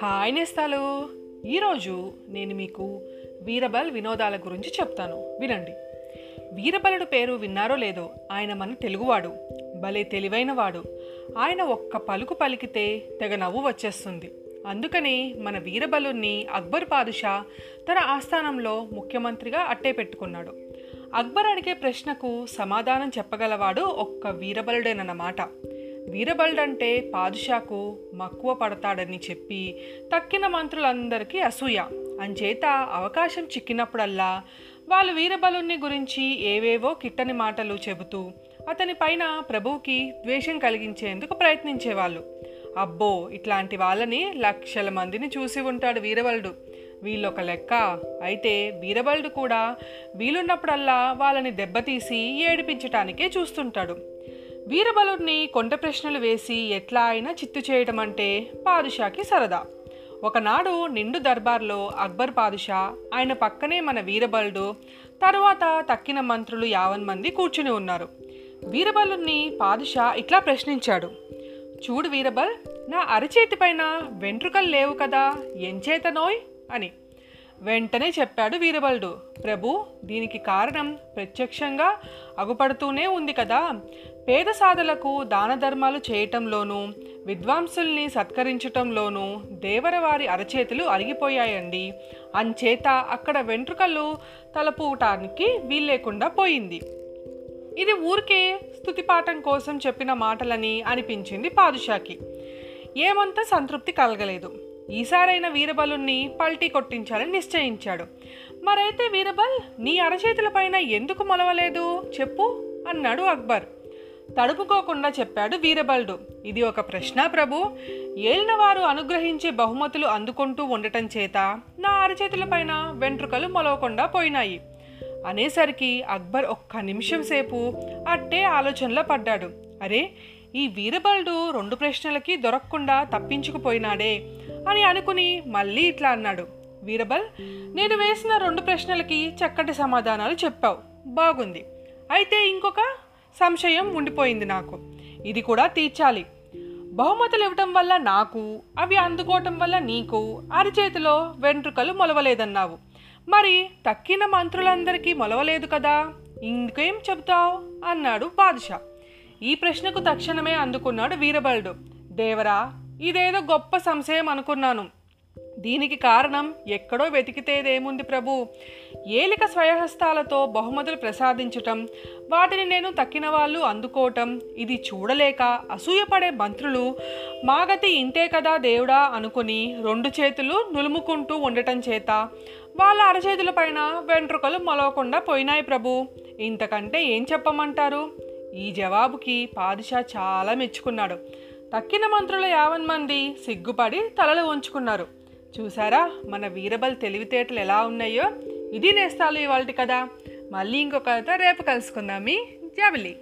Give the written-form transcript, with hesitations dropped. Hi నేస్తాలు, ఈరోజు నేను మీకు వీరబల్ వినోదాల గురించి చెప్తాను, వినండి. వీరబలుడు పేరు విన్నారో లేదో, ఆయన మన తెలుగువాడు, భలే తెలివైనవాడు. ఆయన ఒక్క పలుకు పలికితే తెగ నవ్వు వచ్చేస్తుంది. అందుకని మన వీరబలుణ్ణి అక్బర్ బాదుషా తన ఆస్థానంలో ముఖ్యమంత్రిగా అట్టే పెట్టుకున్నాడు. అక్బర్ అడిగే ప్రశ్నకు సమాధానం చెప్పగలవాడు ఒక్క వీరబలుడేనన్నమాట. వీరబలుడు అంటే పాదుషాకు మక్కువ పడతాడని చెప్పి తక్కిన మంత్రులందరికీ అసూయ. అంచేత అవకాశం చిక్కినప్పుడల్లా వాళ్ళు వీరబలుని గురించి ఏవేవో కిట్టని మాటలు చెబుతూ అతని పైన ప్రభువుకి ద్వేషం కలిగించేందుకు ప్రయత్నించేవాళ్ళు. అబ్బో, ఇట్లాంటి వాళ్ళని లక్షల మందిని చూసి ఉంటాడు వీరబలుడు. వీళ్ళొక లెక్క అయితే వీరబలుడు కూడా వీలున్నప్పుడల్లా వాళ్ళని దెబ్బతీసి ఏడిపించటానికే చూస్తుంటాడు. వీరబలుడిని కొండ ప్రశ్నలు వేసి ఎట్లా అయినా చిత్తు చేయడం అంటే పాదుషాకి సరదా. ఒకనాడు నిండు దర్బార్లో అక్బర్ పాదుషా, ఆయన పక్కనే మన వీరబలుడు, తర్వాత తక్కిన మంత్రులు 50 మంది కూర్చుని ఉన్నారు. వీరబలుడిని పాదుషా ఇట్లా ప్రశ్నించాడు. చూడు వీరబల్, నా అరచేతిపైన వెంట్రుకలు లేవు కదా, ఎంచేతనోయ్ అని. వెంటనే చెప్పాడు వీరబలుడు, ప్రభు, దీనికి కారణం ప్రత్యక్షంగా అగుపడుతూనే ఉంది కదా. పేద సాధులకు దాన ధర్మాలు చేయటంలోనూ విద్వాంసుల్ని సత్కరించటంలోనూ దేవరవారి అరచేతులు అరిగిపోయాయండి. అంచేత అక్కడ వెంట్రుకలు తలపూటానికి వీల్లేకుండా పోయింది. ఇది ఊరికే స్తుతిపాఠం కోసం చెప్పిన మాటలని అనిపించింది పాదుషాకి. ఏమంతా సంతృప్తి కలగలేదు. ఈసారైన వీరబలుణ్ణి పల్టీ కొట్టించాలని నిశ్చయించాడు. మరైతే వీరబల్, నీ అరచేతులపైన ఎందుకు మొలవలేదు చెప్పు అన్నాడు అక్బర్. తడుపుకోకుండా చెప్పాడు వీరబలుడు, ఇది ఒక ప్రశ్న ప్రభు. ఏలినవారు అనుగ్రహించే బహుమతులు అందుకుంటూ ఉండటం చేత నా అరచేతులపైన వెంట్రుకలు మొలవకుండా పోయినాయి అనేసరికి అక్బర్ ఒక్క నిమిషం సేపు అట్టే ఆలోచనలో పడ్డాడు. అరే, ఈ వీరబలుడు 2 ప్రశ్నలకి దొరకకుండా తప్పించుకుపోయినాడే అని అనుకుని మళ్ళీ ఇట్లా అన్నాడు. వీరబల్, నేను వేసిన 2 ప్రశ్నలకి చక్కటి సమాధానాలు చెప్పావు, బాగుంది. అయితే ఇంకొక సంశయం ఉండిపోయింది నాకు, ఇది కూడా తీర్చాలి. బహుమతులు ఇవ్వటం వల్ల నాకు, అవి అందుకోవటం వల్ల నీకు అరచేతిలో వెంట్రుకలు మొలవలేదన్నావు. మరి తక్కిన మంత్రులందరికీ మొలవలేదు కదా, ఇంకేం చెబుతావు అన్నాడు బాదుషా. ఈ ప్రశ్నకు తక్షణమే అందుకున్నాడు వీరబలుడు. దేవరా, ఇదేదో గొప్ప సంశయం అనుకున్నాను, దీనికి కారణం ఎక్కడో వెతికితేదేముంది ప్రభు. ఏలిక స్వయహస్తాలతో బహుమతులు ప్రసాదించటం, వాటిని నేను తక్కిన వాళ్ళు అందుకోవటం, ఇది చూడలేక అసూయపడే మంత్రులు మాగతి ఇంతే కదా దేవుడా అనుకుని 2 చేతులు నులుముకుంటూ ఉండటం చేత వాళ్ళ అరచేతుల పైన వెంట్రుకలు మొలవకుండా పోయినాయి ప్రభు. ఇంతకంటే ఏం చెప్పమంటారు? ఈ జవాబుకి పాదుషా చాలా మెచ్చుకున్నాడు. తక్కిన మంత్రులు 50 మంది సిగ్గుపడి తలలు వంచుకున్నారు. చూసారా మన వీరబల్ తెలివితేటలు ఎలా ఉన్నాయో. ఇది నేస్తాలు ఇవాళ కదా. మళ్ళీ ఇంకొక రేపు కలుసుకుందాం. మీ జాబిలి.